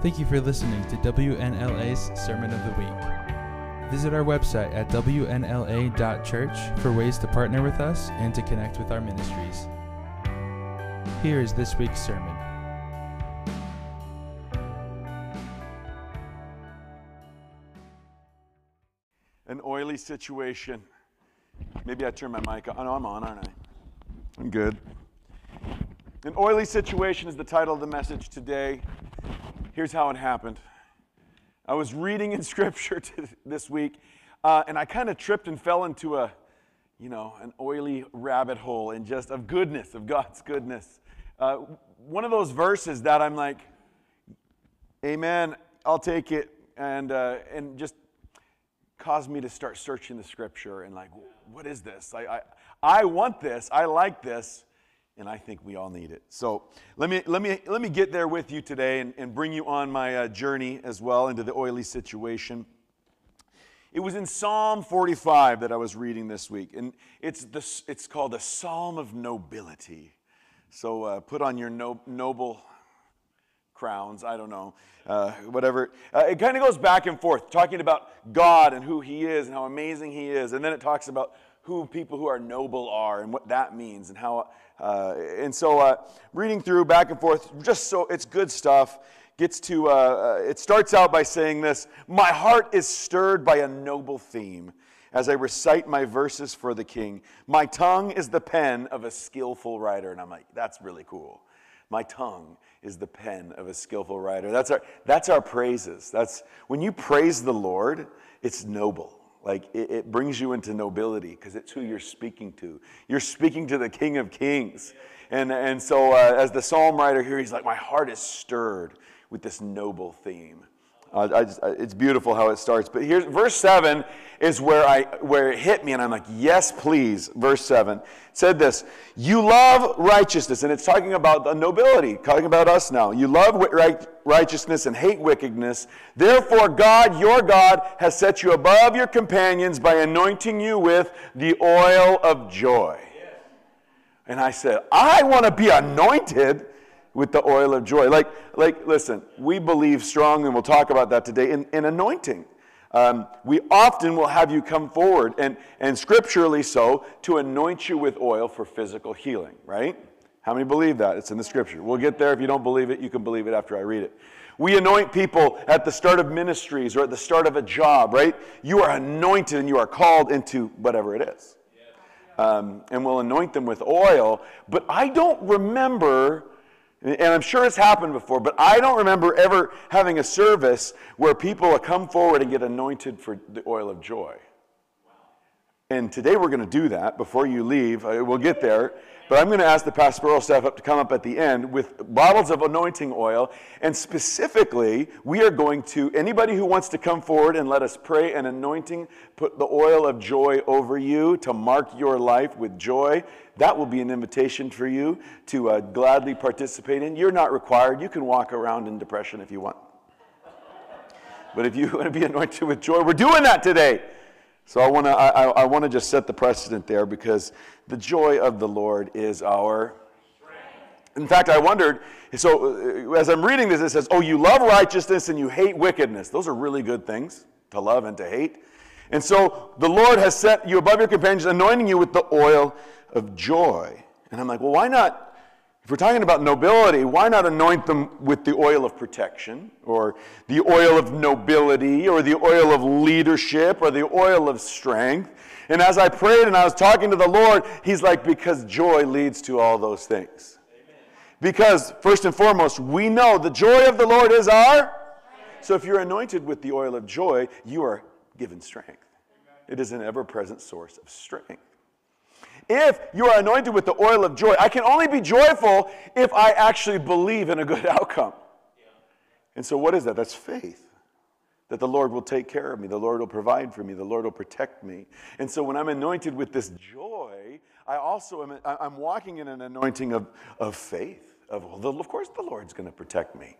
Thank you for listening to WNLA's Sermon of the Week. Visit our website at WNLA.church for ways to partner with us and to connect with our ministries. Here is this week's sermon. An oily situation. Maybe I turn my mic on. Oh, no, I'm on, aren't I? I'm good. An oily situation is the title of the message today. Here's how it happened. I was reading in Scripture this week, and I kind of tripped and fell into an oily rabbit hole and just of goodness, of God's goodness. One of those verses that I'm like, amen, I'll take it, and just caused me to start searching the Scripture and like, what is this? I want this. I like this. And I think we all need it. So let me get there with you today and bring you on my journey as well into the oily situation. It was in Psalm 45 that I was reading this week, and it's called the Psalm of Nobility. So put on your noble crowns. I don't know, whatever. It kind of goes back and forth, talking about God and who He is and how amazing He is, and then it talks about who people who are noble are and what that means and how. So reading through back and forth, just so it's good stuff. It starts out by saying this: my heart is stirred by a noble theme as I recite my verses for the King. My tongue is the pen of a skillful writer. And I'm like, that's really cool. My tongue is the pen of a skillful writer. That's our praises. That's when you praise the Lord, it's noble. Like, it brings you into nobility because it's who you're speaking to. You're speaking to the King of Kings. And so as the psalm writer here, he's like, my heart is stirred with this noble theme. It's beautiful how it starts. But here's verse 7 is where it hit me, and I'm like, yes, please. Verse 7 said this: you love righteousness. And it's talking about the nobility, talking about us now. You love righteousness and hate wickedness. Therefore, God, your God, has set you above your companions by anointing you with the oil of joy. Yes. And I said, I want to be anointed with the oil of joy. Like, listen, we believe strongly, and we'll talk about that today, in anointing. We often will have you come forward, and scripturally so, to anoint you with oil for physical healing, right? How many believe that? It's in the Scripture. We'll get there. If you don't believe it, you can believe it after I read it. We anoint people at the start of ministries or at the start of a job, right? You are anointed and you are called into whatever it is. And we'll anoint them with oil. But I don't remember... and I'm sure it's happened before, but I don't remember ever having a service where people come forward and get anointed for the oil of joy. And today we're going to do that before you leave. We'll get there. But I'm going to ask the pastoral staff to come up at the end with bottles of anointing oil. And specifically, we are going to, anybody who wants to come forward and let us pray an anointing, put the oil of joy over you to mark your life with joy. That will be an invitation for you to gladly participate in. You're not required. You can walk around in depression if you want. But if you want to be anointed with joy, we're doing that today. So I want to just set the precedent there, because the joy of the Lord is our strength. In fact, I wondered, so as I'm reading this, it says, oh, you love righteousness and you hate wickedness. Those are really good things to love and to hate. And so the Lord has set you above your companions, anointing you with the oil of joy. And I'm like, well, why not? If we're talking about nobility, why not anoint them with the oil of protection, or the oil of nobility, or the oil of leadership, or the oil of strength? And as I prayed and I was talking to the Lord, He's like, because joy leads to all those things. Amen. Because first and foremost, we know the joy of the Lord is our strength. So if you're anointed with the oil of joy, you are given strength. Amen. It is an ever-present source of strength. If you are anointed with the oil of joy, I can only be joyful if I actually believe in a good outcome. Yeah. And so what is that? That's faith. That the Lord will take care of me. The Lord will provide for me. The Lord will protect me. And so when I'm anointed with this joy, I also I'm walking in an anointing of faith. Of course the Lord's going to protect me.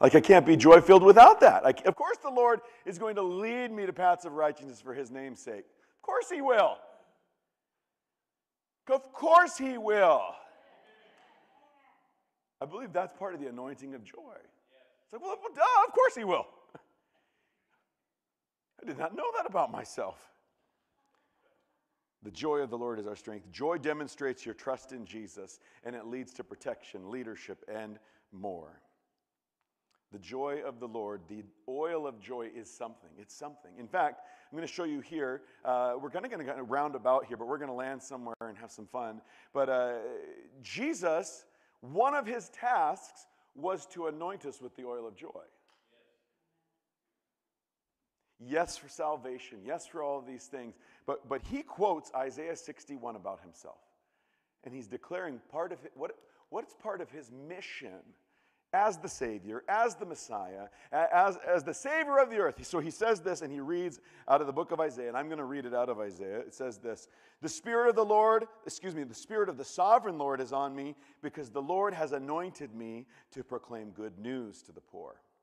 Like, I can't be joy-filled without that. Of course the Lord is going to lead me to paths of righteousness for His name's sake. Of course He will. Of course He will. I believe that's part of the anointing of joy. It's like, well, duh, of course he will. I did not know that about myself. The joy of the Lord is our strength. Joy demonstrates your trust in Jesus, and it leads to protection, leadership, and more. The joy of the Lord, the oil of joy is something. It's something. In fact, I'm going to show you here. We're kind of going to round about here, but we're going to land somewhere and have some fun. But Jesus, one of his tasks was to anoint us with the oil of joy. Yes, for salvation. Yes, for all of these things. But he quotes Isaiah 61 about himself. And he's declaring part of it, what's part of his mission as the Savior, as the Messiah, as the Savior of the earth. So he says this, and he reads out of the book of Isaiah, and I'm going to read it out of Isaiah. It says this, the Spirit of the Sovereign Lord is on me, because the Lord has anointed me to proclaim good news to the poor.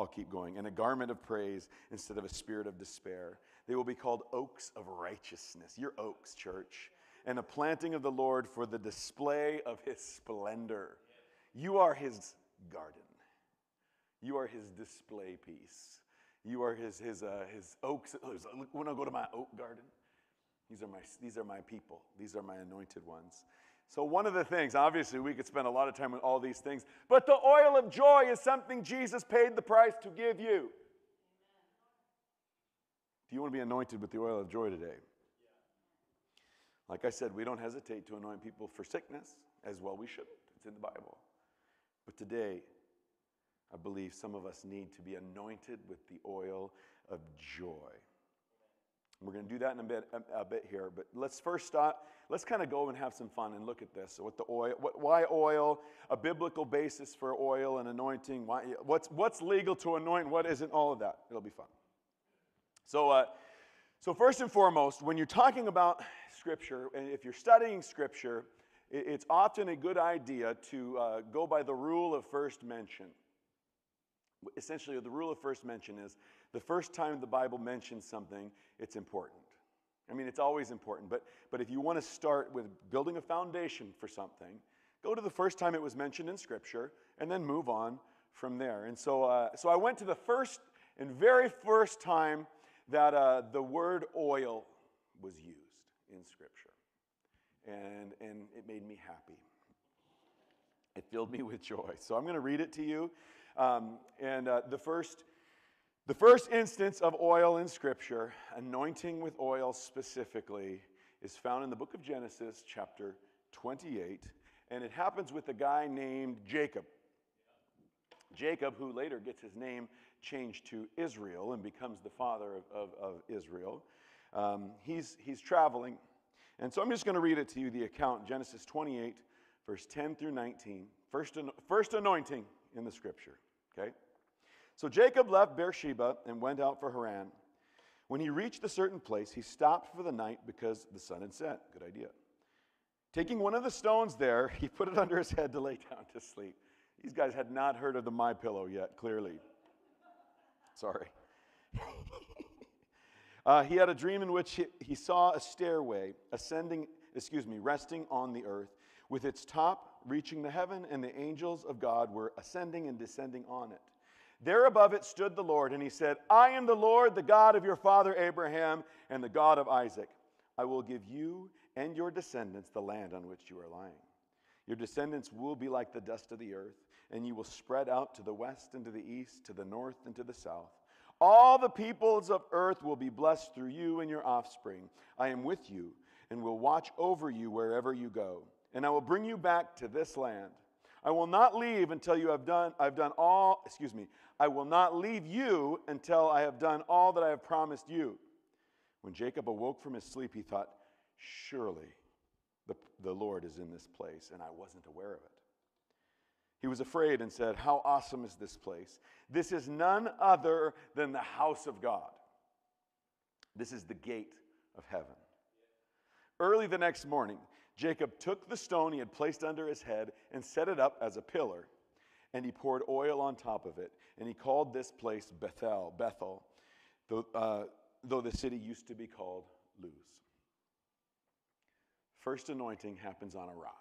I'll keep going. And a garment of praise instead of a spirit of despair. They will be called oaks of righteousness. Your oaks, church. And a planting of the Lord for the display of his splendor. You are his garden. You are his display piece. You are his oaks. When I go to my oak garden, these are my people. These are my anointed ones. So one of the things, obviously we could spend a lot of time with all these things, but the oil of joy is something Jesus paid the price to give you. Do you want to be anointed with the oil of joy today? Like I said, we don't hesitate to anoint people for sickness, as well we shouldn't. It's in the Bible. But today, I believe some of us need to be anointed with the oil of joy. We're going to do that in a bit here, but let's first stop. Let's kind of go and have some fun and look at this. So what the oil? Why oil? A biblical basis for oil and anointing. Why? What's legal to anoint? What isn't? All of that. It'll be fun. So first and foremost, when you're talking about Scripture, and if you're studying Scripture, it's often a good idea to go by the rule of first mention. Essentially, the rule of first mention is the first time the Bible mentions something, it's important. I mean, it's always important, but if you want to start with building a foundation for something, go to the first time it was mentioned in Scripture, and then move on from there. And so I went to the first and very first time that the word oil was used in Scripture, and it made me happy. It filled me with joy. So I'm going to read it to you. The first instance of oil in Scripture, anointing with oil specifically, is found in the book of Genesis, chapter 28, and it happens with a guy named Jacob. Jacob, who later gets his name changed to Israel and becomes the father of Israel. He's traveling, and so I'm just going to read it to you, the account, Genesis 28, verse 10 through 19, first anointing in the Scripture, okay? So Jacob left Beersheba and went out for Haran. When he reached a certain place, he stopped for the night because the sun had set. Good idea. Taking one of the stones there, he put it under his head to lay down to sleep. These guys had not heard of the My Pillow yet, clearly. Sorry. He had a dream in which he saw a stairway resting on the earth, with its top reaching the heaven, and the angels of God were ascending and descending on it. There above it stood the Lord, and he said, I am the Lord, the God of your father Abraham, and the God of Isaac. I will give you and your descendants the land on which you are lying. Your descendants will be like the dust of the earth, and you will spread out to the west and to the east, to the north and to the south. All the peoples of earth will be blessed through you and your offspring. I am with you and will watch over you wherever you go, and I will bring you back to this land. I will not leave until you have done. I will not leave you until I have done all that I have promised you. When Jacob awoke from his sleep, he thought, surely the Lord is in this place, and I wasn't aware of it. He was afraid and said, how awesome is this place? This is none other than the house of God. This is the gate of heaven. Early the next morning, Jacob took the stone he had placed under his head and set it up as a pillar, and he poured oil on top of it, and he called this place Bethel, though the city used to be called Luz. First anointing happens on a rock.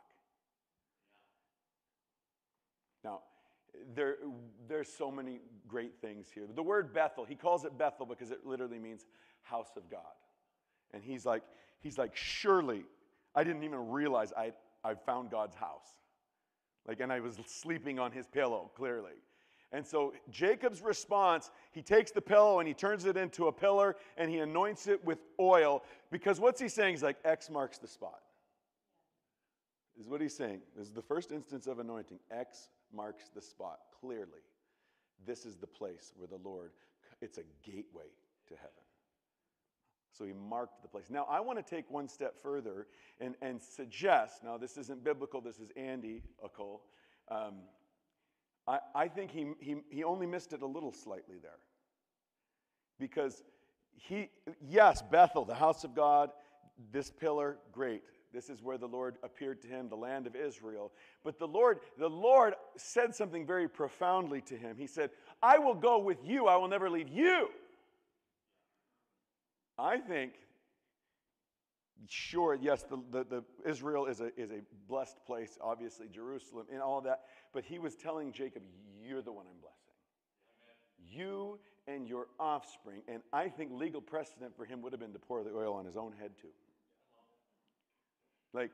Now, there's so many great things here. The word Bethel, he calls it Bethel because it literally means house of God. And he's like, surely I didn't even realize I found God's house. Like, and I was sleeping on his pillow, clearly. And so Jacob's response, he takes the pillow and he turns it into a pillar and he anoints it with oil, because what's he saying is like, X marks the spot. Is what he's saying. This is the first instance of anointing. X marks the spot. Clearly, this is the place where the Lord, it's a gateway to heaven. So he marked the place. Now, I want to take one step further and suggest, now this isn't biblical, this is Andy-ical. I think he only missed it a little slightly there. Because yes, Bethel, the house of God, this pillar, great. This is where the Lord appeared to him, the land of Israel. But the Lord said something very profoundly to him. He said, I will go with you. I will never leave you. I think, sure, yes, the Israel is a blessed place, obviously, Jerusalem and all that. But he was telling Jacob, you're the one I'm blessing. Amen. You and your offspring. And I think legal precedent for him would have been to pour the oil on his own head too. Like,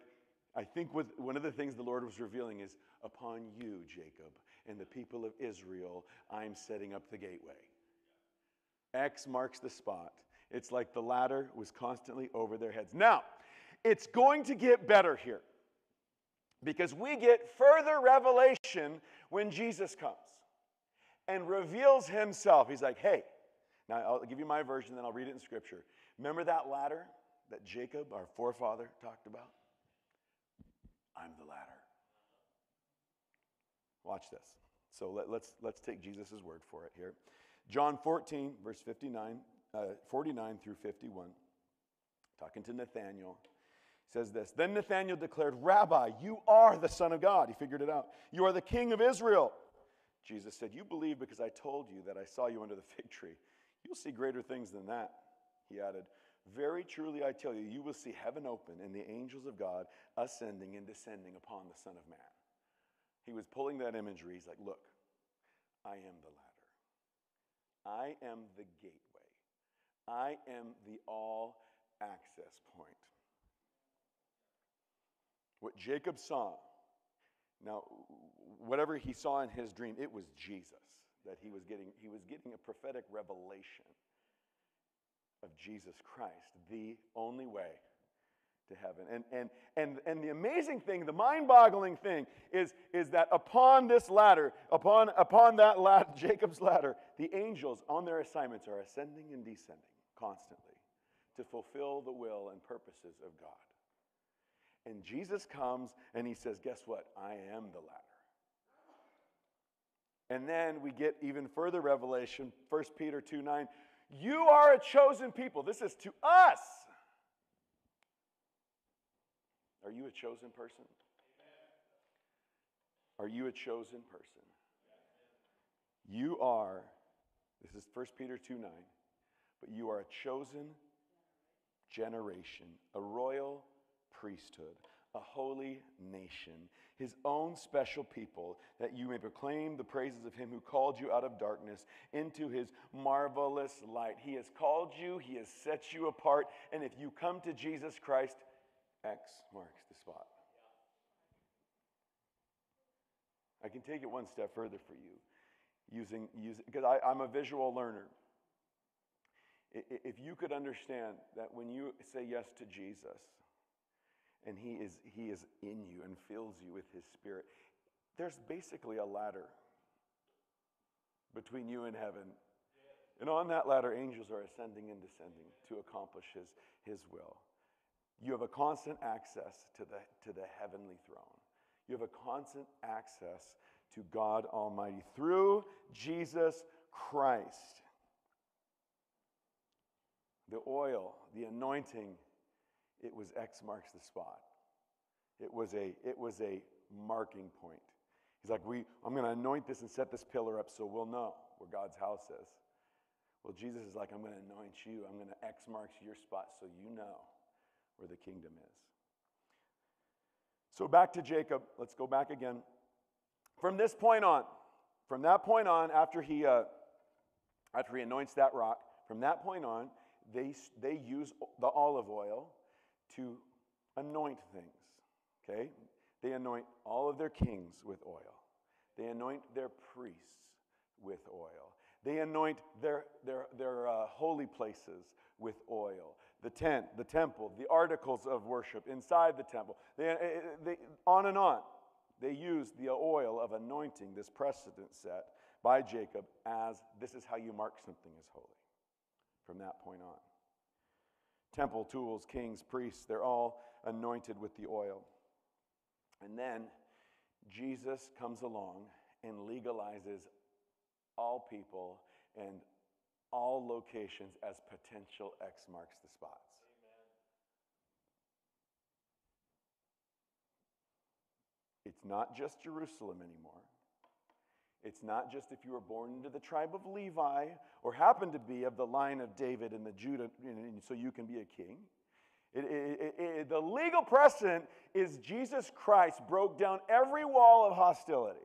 I think one of the things the Lord was revealing is, upon you, Jacob, and the people of Israel, I'm setting up the gateway. X marks the spot. It's like the ladder was constantly over their heads. Now, it's going to get better here, because we get further revelation when Jesus comes and reveals himself. He's like, hey, now I'll give you my version, then I'll read it in Scripture. Remember that ladder that Jacob, our forefather, talked about? I'm the ladder. Watch this. So let's take Jesus' word for it here. John 14, verse 49 through 51, talking to Nathaniel, says this. Then Nathaniel declared, Rabbi, you are the Son of God. He figured it out. You are the King of Israel. Jesus said, you believe because I told you that I saw you under the fig tree. You'll see greater things than that. He added, very truly I tell you, you will see heaven open and the angels of God ascending and descending upon the Son of Man. He was pulling that imagery. He's like, look, I am the ladder. I am the gateway. I am the all access point. What Jacob saw, now whatever he saw in his dream, it was Jesus that he was getting a prophetic revelation of Jesus Christ, the only way to heaven. And the amazing thing, the mind-boggling thing is that upon this ladder, upon that ladder, Jacob's ladder, the angels on their assignments are ascending and descending constantly to fulfill the will and purposes of God. And Jesus comes and he says, guess what? I am the ladder. And then we get even further revelation, 1 Peter 2:9. You are a chosen people. This is to us. Are you a chosen person? Are you a chosen person? You are, this is 1 Peter 2:9, but you are a chosen generation, a royal priesthood, a holy nation, his own special people, that you may proclaim the praises of him who called you out of darkness into his marvelous light. He has called you, he has set you apart, and if you come to Jesus Christ, X marks the spot. I can take it one step further for you, because I'm a visual learner. If you could understand that when you say yes to Jesus, and he is in you and fills you with his Spirit, there's basically a ladder between you and heaven. And on that ladder, angels are ascending and descending to accomplish his will. You have a constant access to the heavenly throne. You have a constant access to God Almighty through Jesus Christ. the oil, the anointing, it was X marks the spot. It was a marking point. He's like, I'm going to anoint this and set this pillar up so we'll know where God's house is. Well, Jesus is like, I'm going to anoint you. I'm going to X marks your spot so you know where the kingdom is. So back to Jacob. Let's go back again. From that point on, after he anoints that rock, from that point on, they use the olive oil to anoint things, okay? They anoint all of their kings with oil. They anoint their priests with oil. They anoint their holy places with oil. The tent, the temple, the articles of worship inside the temple. They on and on. They use the oil of anointing, this precedent set by Jacob, as this is how you mark something as holy. From that point on. Temple, tools, kings, priests, they're all anointed with the oil. And then Jesus comes along and legalizes all people and all locations as potential X marks the spots. Amen. It's not just Jerusalem anymore. It's not just if you were born into the tribe of Levi or happen to be of the line of David and the Judah, so you can be a king. The legal precedent is Jesus Christ broke down every wall of hostility.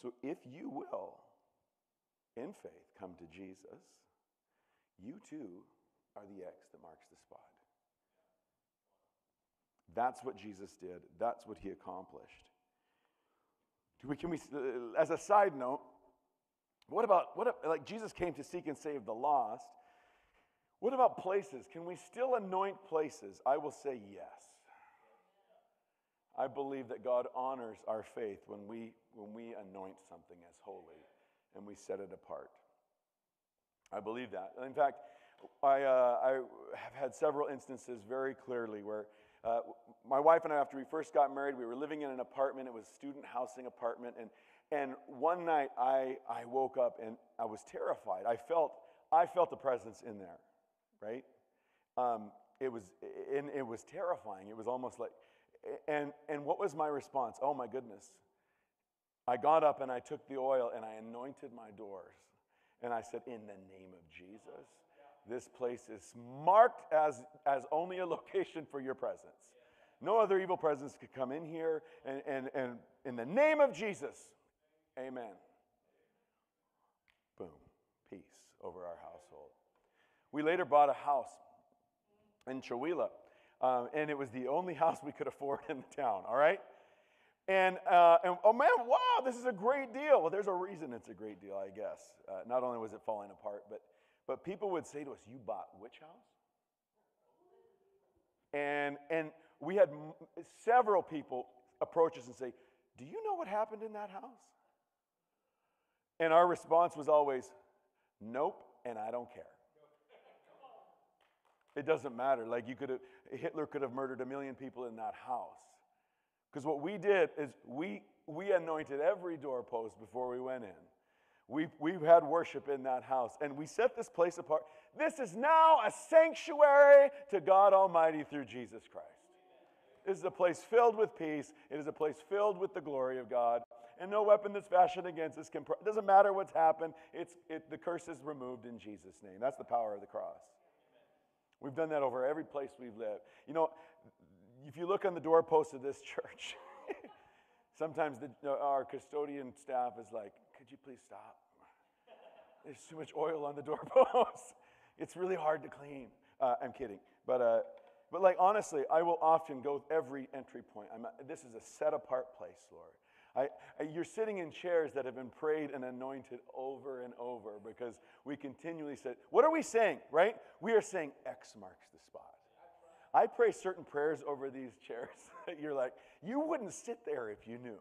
So if you will, in faith, come to Jesus, you too are the X that marks the spot. That's what Jesus did. That's what he accomplished. As a side note, like Jesus came to seek and save the lost. What about places? Can we still anoint places? I will say yes. I believe that God honors our faith when we anoint something as holy and we set it apart. I believe that. In fact, I have had several instances very clearly where my wife and I, after we first got married, we were living in an apartment. It was a student housing apartment. And one night I woke up and I was terrified. I felt the presence in there, right? It was terrifying. It was almost like, and what was my response? Oh my goodness. I got up and I took the oil and I anointed my doors. And I said, in the name of Jesus, this place is marked as only a location for your presence. No other evil presence could come in here. And in the name of Jesus, amen. Boom. Peace over our household. We later bought a house in Chawila. And it was the only house we could afford in the town, all right? And oh man, wow, this is a great deal. Well, there's a reason it's a great deal, I guess. Not only was it falling apart, but people would say to us, you bought which house? And we had several people approach us and say, do you know what happened in that house? And our response was always, nope, and I don't care. It doesn't matter. Like Hitler could have murdered a million people in that house. Because what we did is we anointed every doorpost before we went in. We had worship in that house, and we set this place apart. This is now a sanctuary to God Almighty through Jesus Christ. This is a place filled with peace. It is a place filled with the glory of God. And no weapon that's fashioned against us can... It doesn't matter what's happened. The curse is removed in Jesus' name. That's the power of the cross. We've done that over every place we've lived. You know, if you look on the doorpost of this church, sometimes our custodian staff is like, could you please stop? There's too much oil on the doorpost. It's really hard to clean. I'm kidding. But like, honestly, I will often go every entry point. This is a set-apart place, Lord. You're sitting in chairs that have been prayed and anointed over and over because we continually say, what are we saying, right? We are saying X marks the spot. I pray certain prayers over these chairs that you're like, you wouldn't sit there if you knew.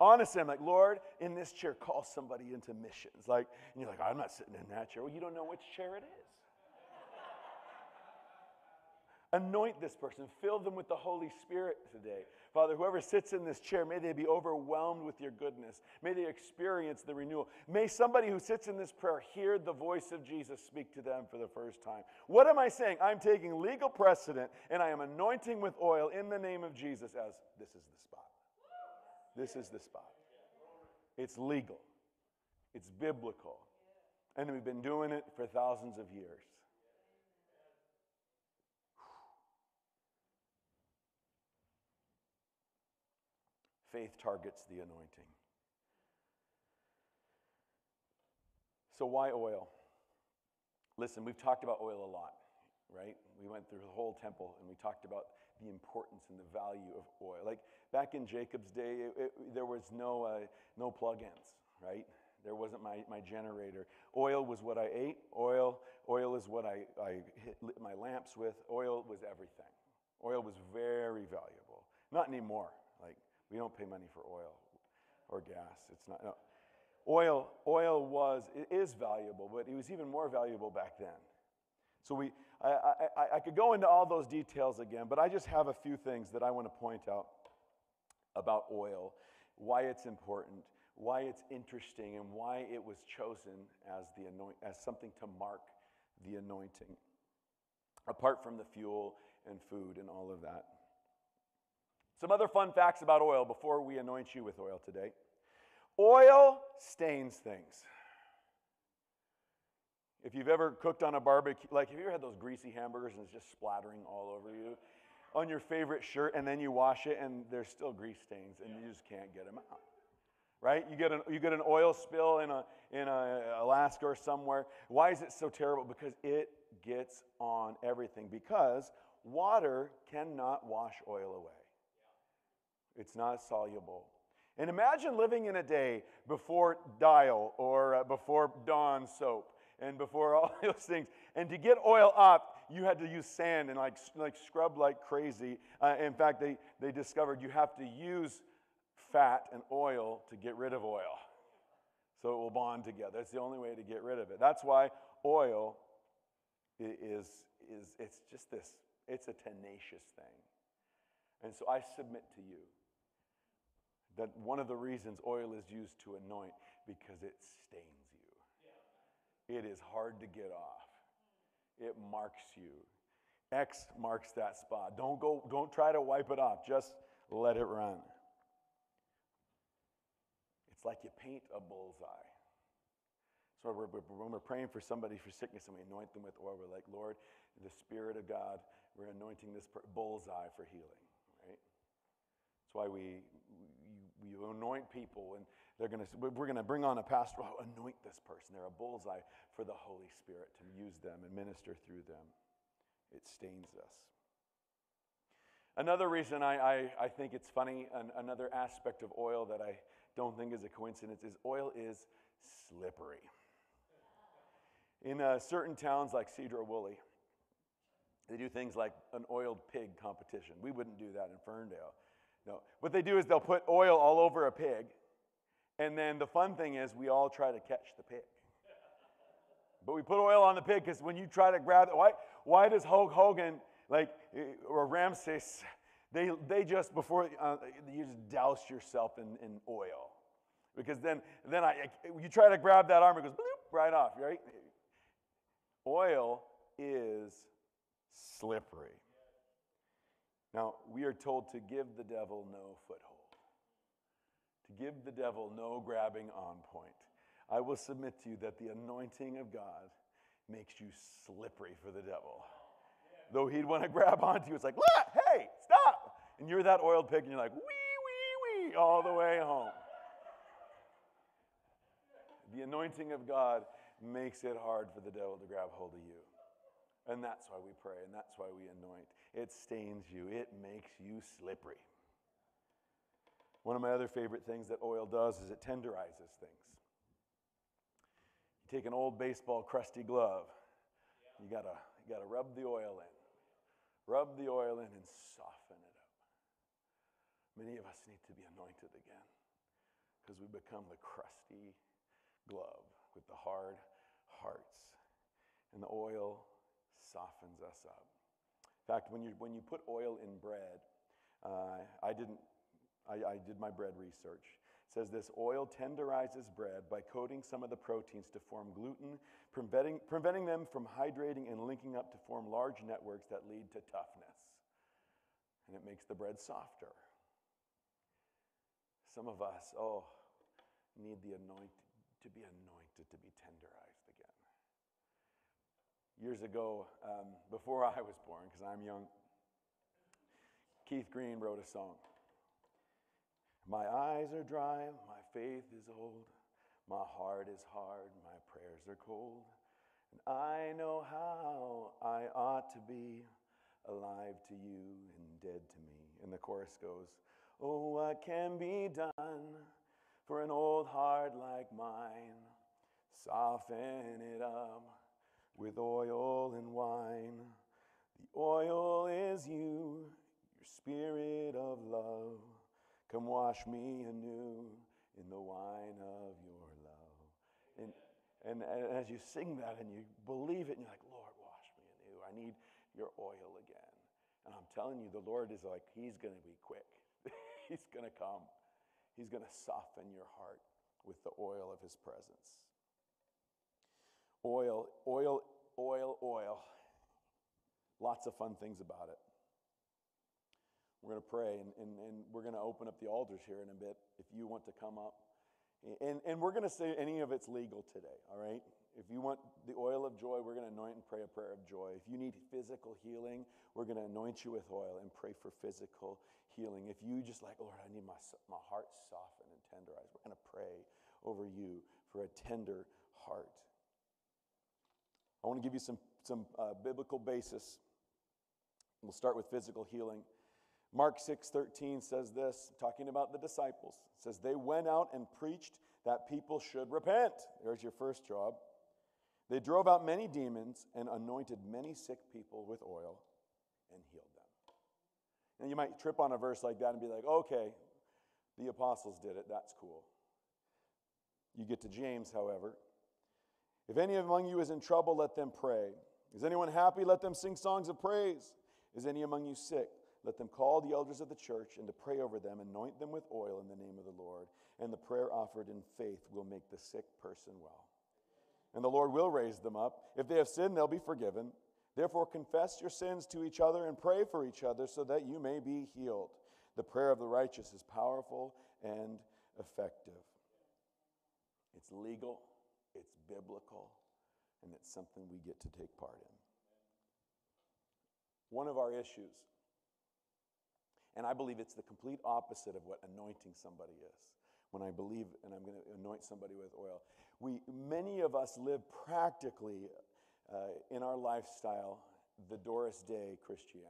Honestly, I'm like, Lord, in this chair, call somebody into missions. Like, and you're like, I'm not sitting in that chair. Well, you don't know which chair it is. Anoint this person. Fill them with the Holy Spirit today. Father, whoever sits in this chair, may they be overwhelmed with your goodness. May they experience the renewal. May somebody who sits in this prayer hear the voice of Jesus speak to them for the first time. What am I saying? I'm taking legal precedent and I am anointing with oil in the name of Jesus as this is the spot. This is the spot. It's legal. It's biblical. And we've been doing it for thousands of years. Faith targets the anointing. So why oil? Listen, we've talked about oil a lot, right? We went through the whole temple and we talked about the importance and the value of oil. Like back in Jacob's day, there was no plug-ins, right? There wasn't my generator. Oil was what I ate. Oil is what I lit my lamps with. Oil was everything. Oil was very valuable. Not anymore. Like, we don't pay money for oil or gas. It's not. No. Oil was, it is valuable, but it was even more valuable back then. So I could go into all those details again, but I just have a few things that I want to point out about oil, why it's important, why it's interesting, and why it was chosen as something to mark the anointing, apart from the fuel and food and all of that. Some other fun facts about oil before we anoint you with oil today. Oil stains things. If you've ever cooked on a barbecue, like have you ever had those greasy hamburgers and it's just splattering all over you on your favorite shirt, and then you wash it and there's still grease stains and you just can't get them out, right? You get an oil spill in Alaska or somewhere. Why is it so terrible? Because it gets on everything, because water cannot wash oil away. It's not soluble. And imagine living in a day before dial or before Dawn soap and before all those things. And to get oil up, you had to use sand and like scrub like crazy. In fact, they discovered you have to use fat and oil to get rid of oil, so it will bond together. It's the only way to get rid of it. That's why oil is it's just this. It's a tenacious thing. And so I submit to you that one of the reasons oil is used to anoint, because it stains you. It is hard to get off. It marks you. X marks that spot. Don't try to wipe it off. Just let it run. It's like you paint a bullseye. So when we're praying for somebody for sickness and we anoint them with oil, we're like, Lord, the Spirit of God, we're anointing this bullseye for healing. Right? That's why we anoint people, and we're gonna bring on a pastor. Oh, anoint this person. They're a bullseye for the Holy Spirit to use them and minister through them. It stains us. Another reason I think it's funny, another aspect of oil that I don't think is a coincidence, is oil is slippery. In certain towns like Sedro-Woolley, they do things like an oiled pig competition. We wouldn't do that in Ferndale. No. What they do is they'll put oil all over a pig, and then the fun thing is we all try to catch the pig. But we put oil on the pig because when you try to grab it, why does Hulk Hogan, or Ramses, they just, before, you just douse yourself in oil. Because then you try to grab that arm, it goes bloop, right off, right? Oil is slippery. Now, we are told to give the devil no foothold, to give the devil no grabbing on point. I will submit to you that the anointing of God makes you slippery for the devil. Though he'd want to grab onto you, it's like, look, hey, stop. And you're that oiled pig, and you're like, wee, wee, wee, all the way home. The anointing of God makes it hard for the devil to grab hold of you. And that's why we pray, and that's why we anoint. It stains you. It makes you slippery. One of my other favorite things that oil does is it tenderizes things. You take an old baseball crusty glove. You gotta rub the oil in. Rub the oil in and soften it up. Many of us need to be anointed again because we become the crusty glove with the hard hearts. And the oil softens us up. In fact, when you put oil in bread, I did my bread research. It says this: oil tenderizes bread by coating some of the proteins to form gluten, preventing them from hydrating and linking up to form large networks that lead to toughness. And it makes the bread softer. Some of us, need the anointing to be anointed, to be tenderized again. Years ago, before I was born, because I'm young, Keith Green wrote a song. My eyes are dry, my faith is old, my heart is hard, my prayers are cold, and I know how I ought to be, alive to you and dead to me. And the chorus goes, oh, what can be done for an old heart like mine? Soften it up with oil and wine. The oil is you, your spirit of love. Come wash me anew in the wine of your love. And as you sing that and you believe it, and you're like, Lord, wash me anew. I need your oil again. And I'm telling you, the Lord is like, he's going to be quick. He's going to come. He's going to soften your heart with the oil of his presence. Oil, oil, oil, oil. Lots of fun things about it. We're going to pray, and we're going to open up the altars here in a bit if you want to come up. And we're going to say any of it's legal today, all right? If you want the oil of joy, we're going to anoint and pray a prayer of joy. If you need physical healing, we're going to anoint you with oil and pray for physical healing. If you just like, Lord, I need my heart softened and tenderized, we're going to pray over you for a tender heart. I want to give you some biblical basis. We'll start with physical healing. Mark 6:13 says this, talking about the disciples. It says, they went out and preached that people should repent. There's your first job. They drove out many demons and anointed many sick people with oil and healed them. And you might trip on a verse like that and be like, okay, the apostles did it. That's cool. You get to James, however. If any among you is in trouble, let them pray. Is anyone happy? Let them sing songs of praise. Is any among you sick? Let them call the elders of the church and to pray over them, anoint them with oil in the name of the Lord. And the prayer offered in faith will make the sick person well. And the Lord will raise them up. If they have sinned, they'll be forgiven. Therefore, confess your sins to each other and pray for each other so that you may be healed. The prayer of the righteous is powerful and effective. It's legal, it's biblical, and it's something we get to take part in. One of our issues, and I believe it's the complete opposite of what anointing somebody is. When I believe, and I'm going to anoint somebody with oil, many of us live practically in our lifestyle the Doris Day Christianity.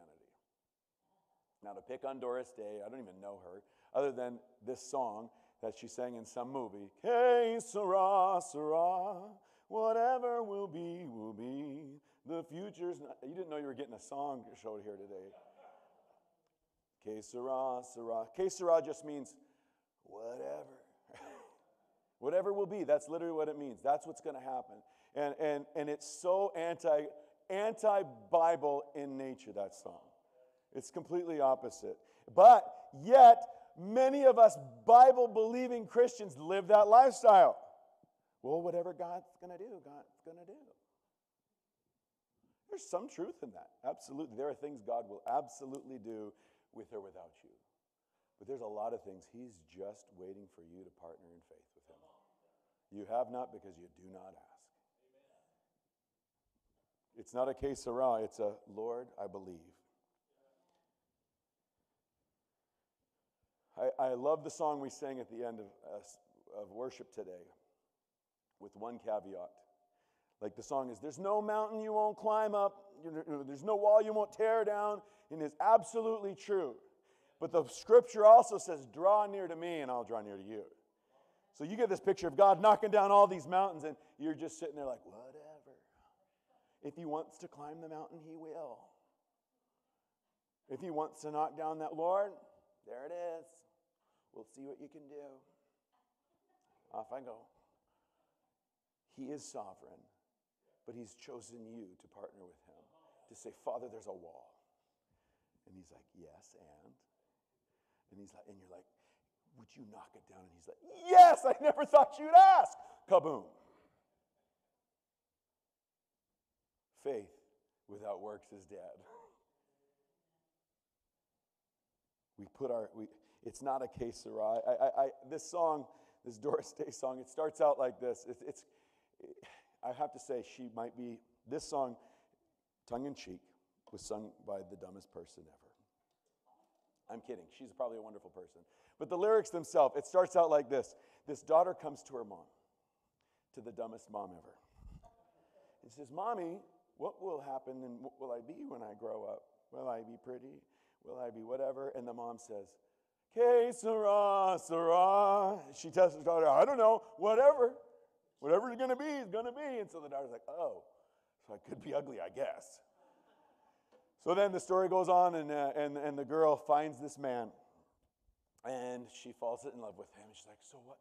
Now, to pick on Doris Day, I don't even know her, other than this song that she sang in some movie. Hey, Sarah, Sarah, whatever will be. The future's not. You didn't know you were getting a song showed here today. Que sera, sera. Que sera just means whatever. Whatever will be. That's literally what it means. That's what's going to happen. And it's so anti-Bible in nature, that song. It's completely opposite. But yet, many of us Bible-believing Christians live that lifestyle. Well, whatever God's going to do, God's going to do. There's some truth in that. Absolutely. There are things God will absolutely do with or without you. But there's a lot of things he's just waiting for you to partner in faith with him. You have not because you do not ask. It's not a que sera, it's a Lord, I believe. I love the song we sang at the end of worship today, with one caveat. Like the song is, there's no mountain you won't climb up, there's no wall you won't tear down, and it's absolutely true. But the scripture also says, draw near to me and I'll draw near to you. So you get this picture of God knocking down all these mountains and you're just sitting there like, whatever. If he wants to climb the mountain, he will. If he wants to knock down that, Lord, there it is. We'll see what you can do. Off I go. He is sovereign. But he's chosen you to partner with him, to say, Father, there's a wall. And he's like, yes, and he's like, and you're like, would you knock it down? And he's like, yes, I never thought you'd ask. Kaboom. Faith without works is dead. We put our, it's not a case of, this song, this Doris Day song, it starts out like this. I have to say, she might be, this song, tongue in cheek, was sung by the dumbest person ever. I'm kidding. She's probably a wonderful person. But the lyrics themselves, it starts out like this. This daughter comes to her mom, to the dumbest mom ever. And says, Mommy, what will happen and what will I be when I grow up? Will I be pretty? Will I be whatever? And the mom says, Que sera, sera. She tells her daughter, I don't know, whatever. Whatever you're going to be is going to be. And so the daughter's like, oh, so I could be ugly, I guess. So then the story goes on, and the girl finds this man, and she falls in love with him. And she's like, so what?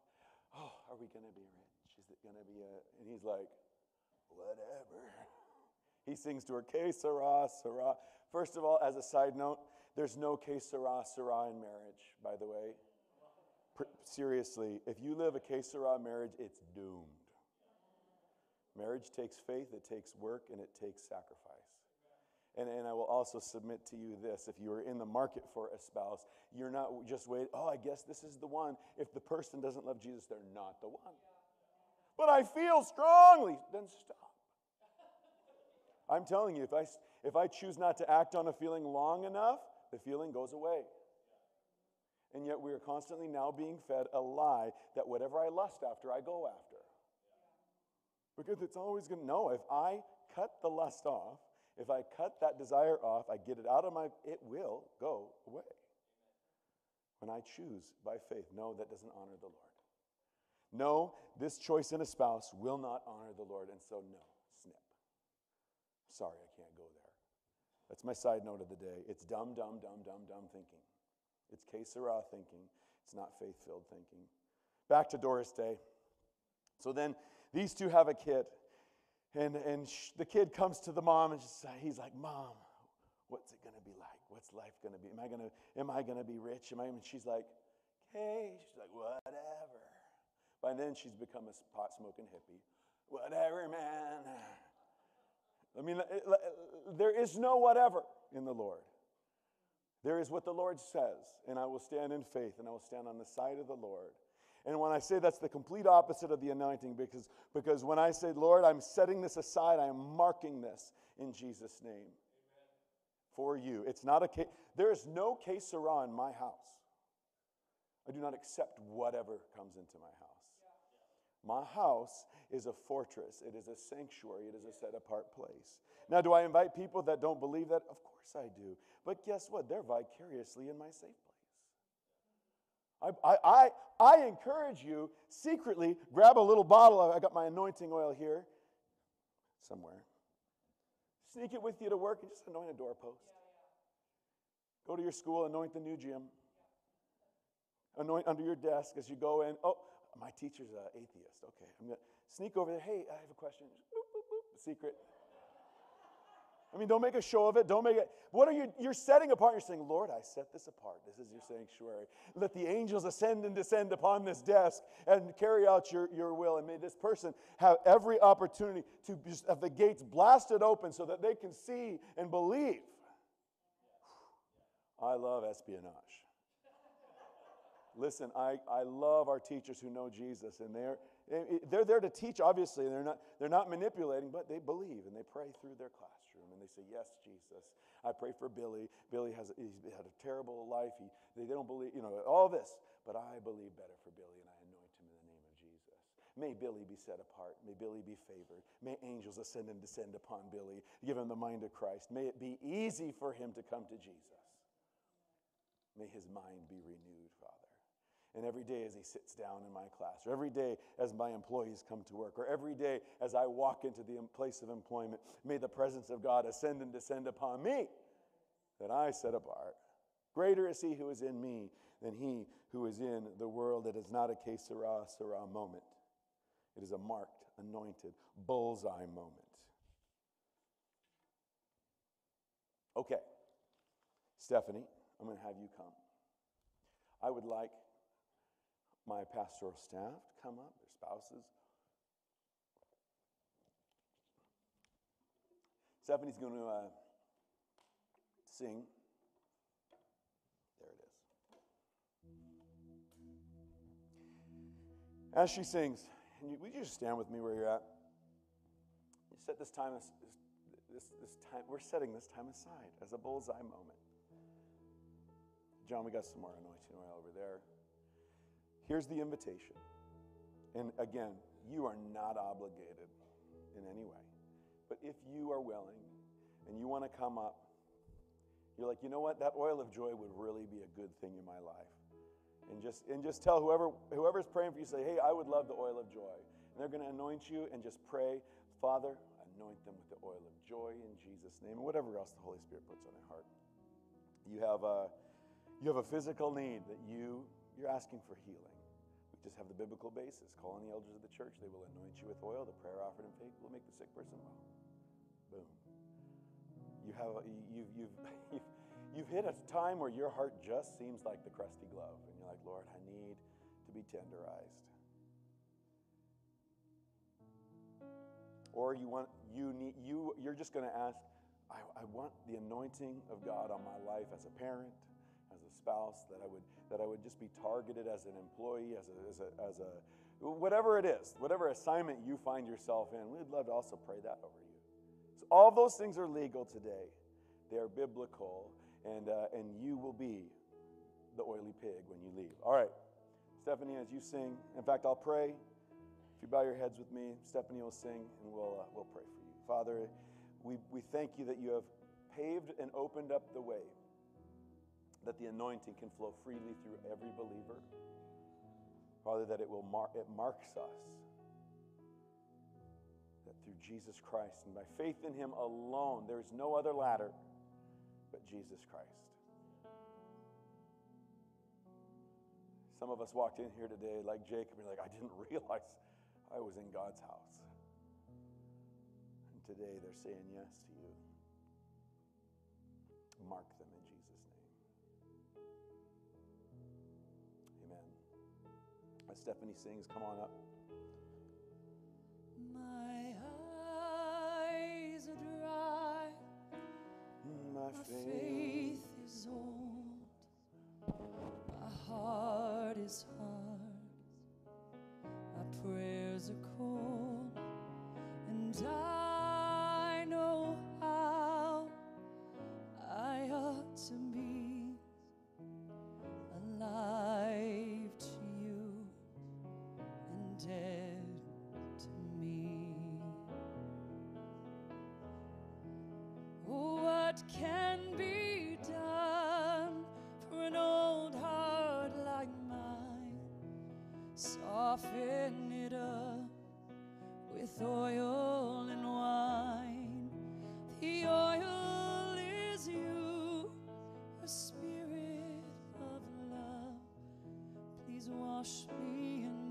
Oh, are we going to be rich? Is it going to be a... And he's like, whatever. He sings to her, Que sera, sera. First of all, as a side note, there's no Que sera, sera in marriage, by the way. Seriously, if you live a Que sera marriage, it's doomed. Marriage takes faith, it takes work, and it takes sacrifice. And I will also submit to you this. If you are in the market for a spouse, you're not just waiting, oh, I guess this is the one. If the person doesn't love Jesus, they're not the one. But I feel strongly. Then stop. I'm telling you, if I choose not to act on a feeling long enough, the feeling goes away. And yet we are constantly now being fed a lie that whatever I lust after, I go after. Because it's always going to know if I cut the lust off, if I cut that desire off, I get it out of my, it will go away. When I choose by faith, no, that doesn't honor the Lord. No, this choice in a spouse will not honor the Lord, and so no, snip. Sorry, I can't go there. That's my side note of the day. It's dumb thinking. It's que sera thinking. It's not faith-filled thinking. Back to Doris Day. So then these two have a kid. And the kid comes to the mom, and he's like, Mom, what's it going to be like? What's life going to be? Am I going to be rich? And she's like, hey. She's like, whatever. By then, she's become a pot-smoking hippie. Whatever, man. I mean, there is no whatever in the Lord. There is what the Lord says, and I will stand in faith, and I will stand on the side of the Lord. And when I say that's the complete opposite of the anointing, because when I say, Lord, I'm setting this aside, I'm marking this in Jesus' name. Amen. For you. It's not a, there is no que sera in my house. I do not accept whatever comes into my house. My house is a fortress. It is a sanctuary. It is a set-apart place. Now, do I invite people that don't believe that? Of course I do. But guess what? They're vicariously in my safe place. I encourage you, secretly, grab a little bottle. I got my anointing oil here somewhere. Sneak it with you to work and just anoint a doorpost. Go to your school, anoint the new gym. Anoint under your desk as you go in. Oh, my teacher's an atheist. Okay, I'm going to sneak over there. Hey, I have a question. Boop, boop, boop. Secret. I mean, don't make a show of it. Don't make it. What are you? You're setting apart. You're saying, Lord, I set this apart. This is your sanctuary. Let the angels ascend and descend upon this desk and carry out your will. And may this person have every opportunity to just have the gates blasted open so that they can see and believe. I love espionage. Listen, I love our teachers who know Jesus, and they're there to teach, obviously. They're not manipulating, but they believe, and they pray through their classroom, and they say, yes, Jesus, I pray for Billy. Billy he's had a terrible life. They don't believe, all this, but I believe better for Billy, and I anoint him in the name of Jesus. May Billy be set apart. May Billy be favored. May angels ascend and descend upon Billy. Give him the mind of Christ. May it be easy for him to come to Jesus. May his mind be renewed, Father. And every day as he sits down in my class, or every day as my employees come to work, or every day as I walk into the place of employment, may the presence of God ascend and descend upon me that I set apart. Greater is he who is in me than he who is in the world. It is not a que sera, sera moment. It is a marked, anointed, bullseye moment. Okay. Stephanie, I'm going to have you come. I would like my pastoral staff to come up, their spouses. Stephanie's going to sing. There it is. As she sings, and you, would you just stand with me where you're at? You set this time, this time. We're setting this time aside as a bullseye moment. John, we got some more anointing oil over there. Here's the invitation. And again, you are not obligated in any way. But if you are willing and you want to come up, you're like, you know what? That oil of joy would really be a good thing in my life. And just tell whoever's praying for you, say, hey, I would love the oil of joy. And they're going to anoint you and just pray, Father, anoint them with the oil of joy in Jesus' name, and whatever else the Holy Spirit puts on their heart. You have a physical need that you're asking for healing. We just have the biblical basis. Call on the elders of the church. They will anoint you with oil. The prayer offered in faith will make the sick person well. Boom. You've hit a time where your heart just seems like the crusty glove, and you're like, Lord, I need to be tenderized. Or you're just going to ask, I want the anointing of God on my life as a parent, as a spouse, that I would just be targeted as an employee, as a whatever it is, whatever assignment you find yourself in. We'd love to also pray that over you. So all those things are legal today. They are biblical, and you will be the oily pig when you leave. All right, Stephanie, as you sing, in fact, I'll pray. If you bow your heads with me, Stephanie will sing, and we'll pray for you. Father, we thank you that you have paved and opened up the way, that the anointing can flow freely through every believer. Father, that it marks us, that through Jesus Christ and by faith in him alone, there is no other ladder but Jesus Christ. Some of us walked in here today like Jacob, and like, I didn't realize I was in God's house. And today they're saying yes to you. Mark them in Jesus' name. As Stephanie sings, come on up. My eyes are dry, my faith is old, my heart is hard, my prayers are cold, and I know how I ought to be alive. Dead to me. What can be done for an old heart like mine? Soften it up with oil and wine. The oil is you, a spirit of love. Please wash me in.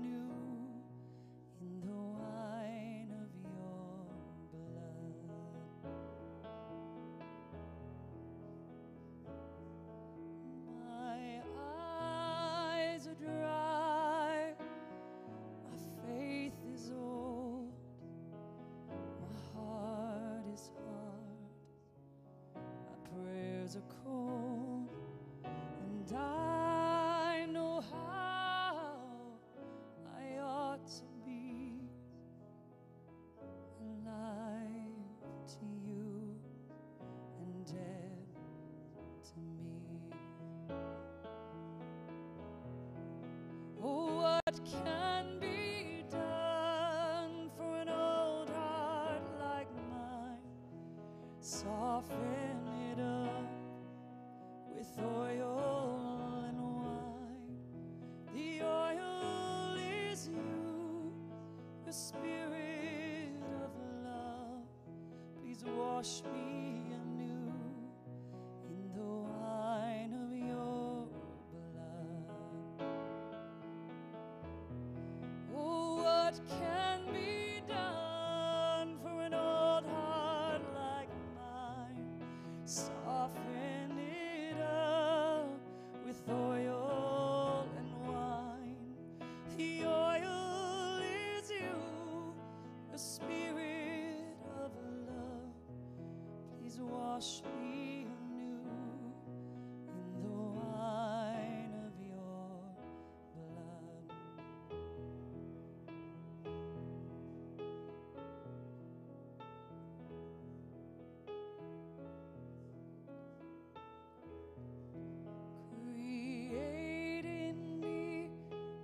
Soften it up. wash me anew in the wine of your blood. Create in me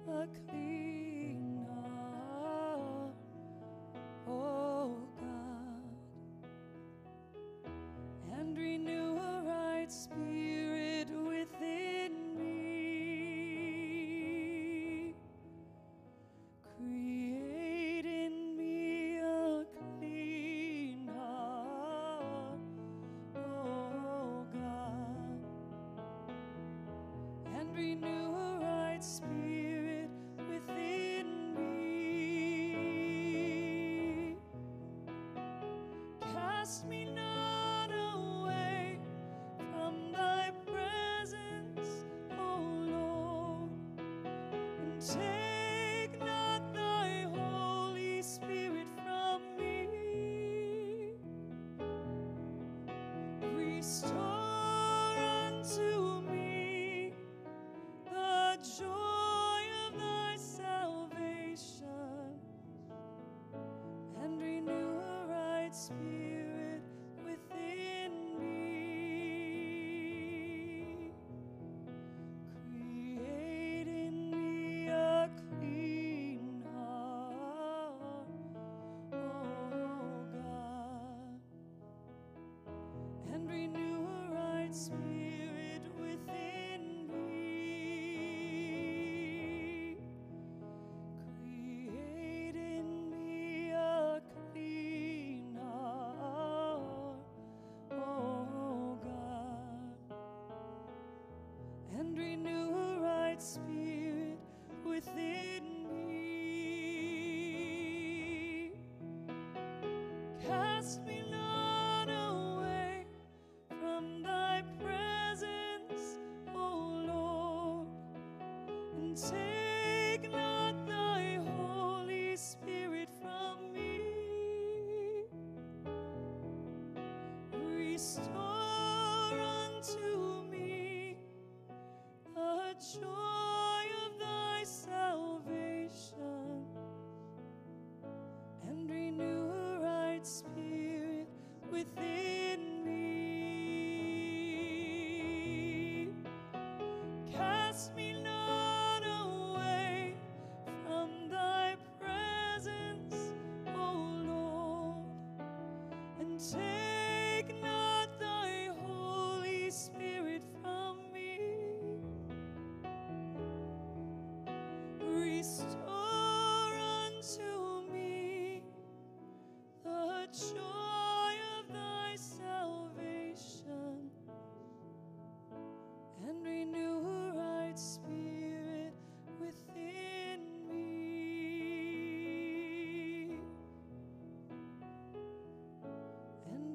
a clean heart, oh God, and renew a right spirit within me. Create in me a clean heart, oh God, and renew a right spirit within me. Cast me not away from thy presence, O Lord, and take not thy Holy Spirit from me. Restore unto me the joy of thy salvation, and renew a right spirit within me. Create in me a clean heart, oh God, and renew a right spirit within me. Create in me a clean heart, oh God, and renew a right spirit within me. Cast me not away from thy presence, O Lord, and take not thy Holy Spirit from me. Restore unto me the joy of thy salvation, and renew a right spirit within me. Cast me not away from thy presence, O Lord, and take not thy Holy Spirit from me. Restore unto me the joy of thy salvation, and renew a right spirit within me. And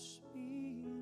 wash me new in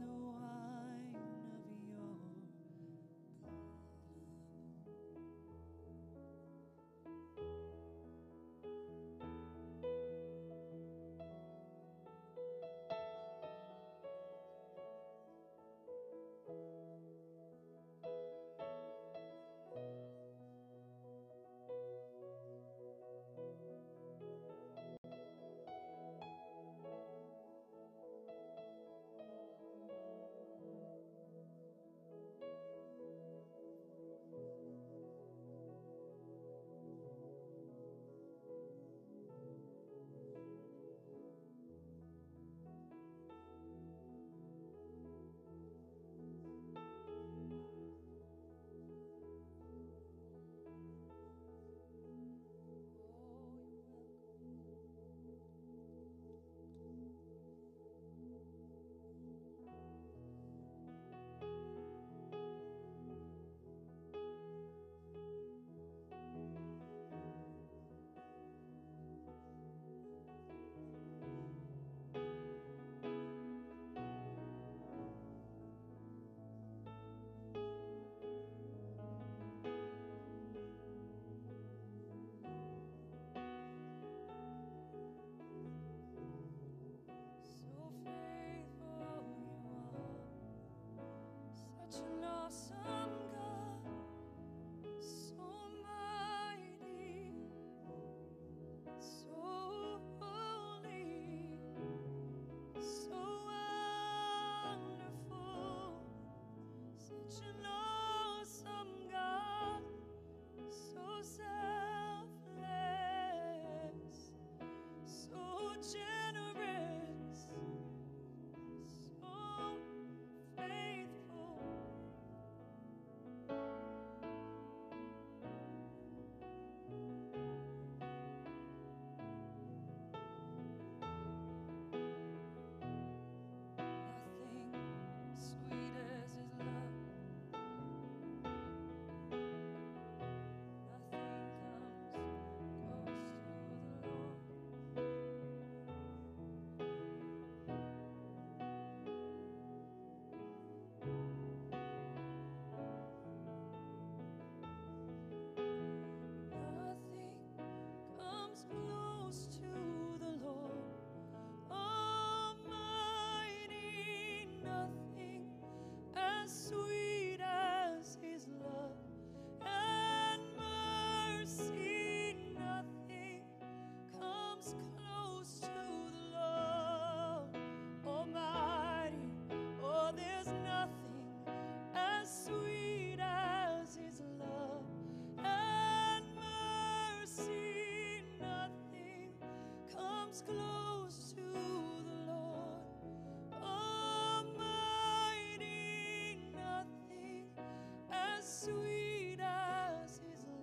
the wine of your sweet as his love.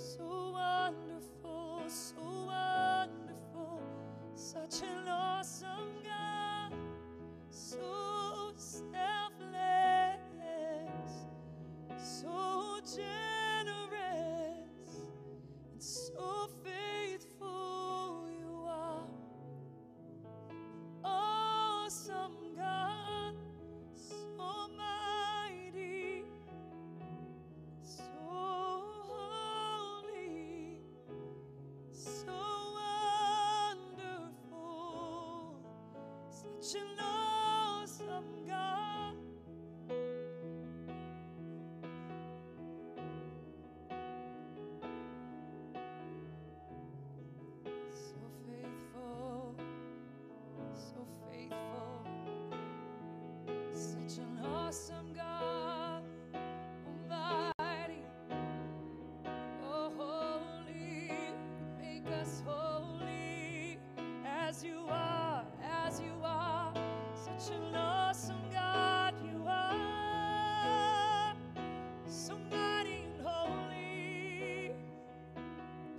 So wonderful, so wonderful, such an awesome God, so selfless, so generous, and so faithful you are. Awesome God, so mighty, so holy, so wonderful, such an awesome God. So faithful, such an awesome God, almighty, oh holy, make us holy as you are, such an awesome God you are, so mighty and holy,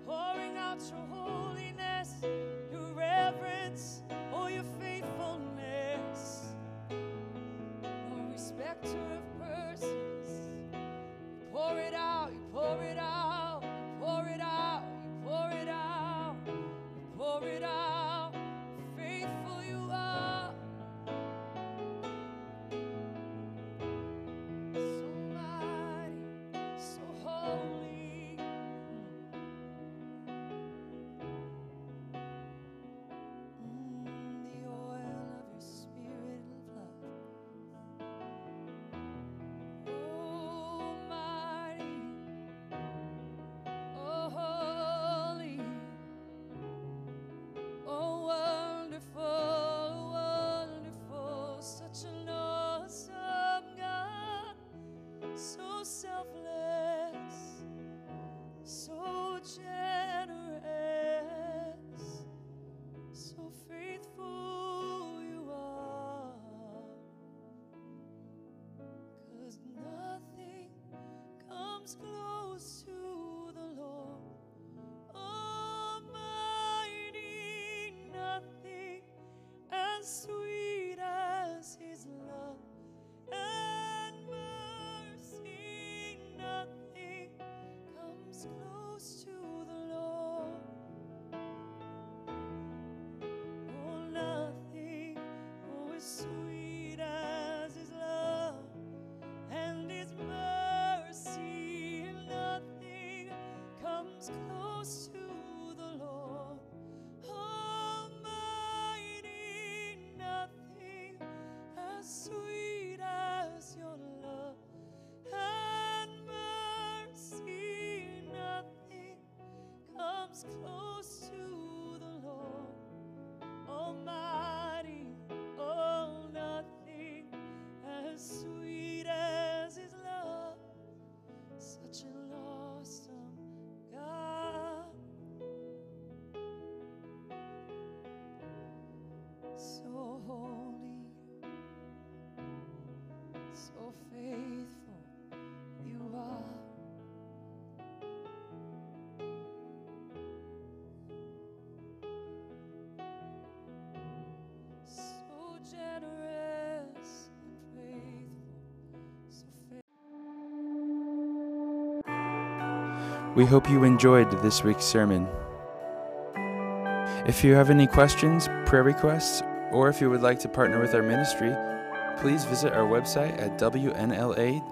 pouring out your holiness, your reverence, oh, your faithfulness, no respecter of persons. You pour it out, you pour it out, you pour it out, you pour it out, you pour it out. Faithful you are, so mighty, so holy. We hope you enjoyed this week's sermon. If you have any questions, prayer requests, or if you would like to partner with our ministry, please visit our website at WNLA.church.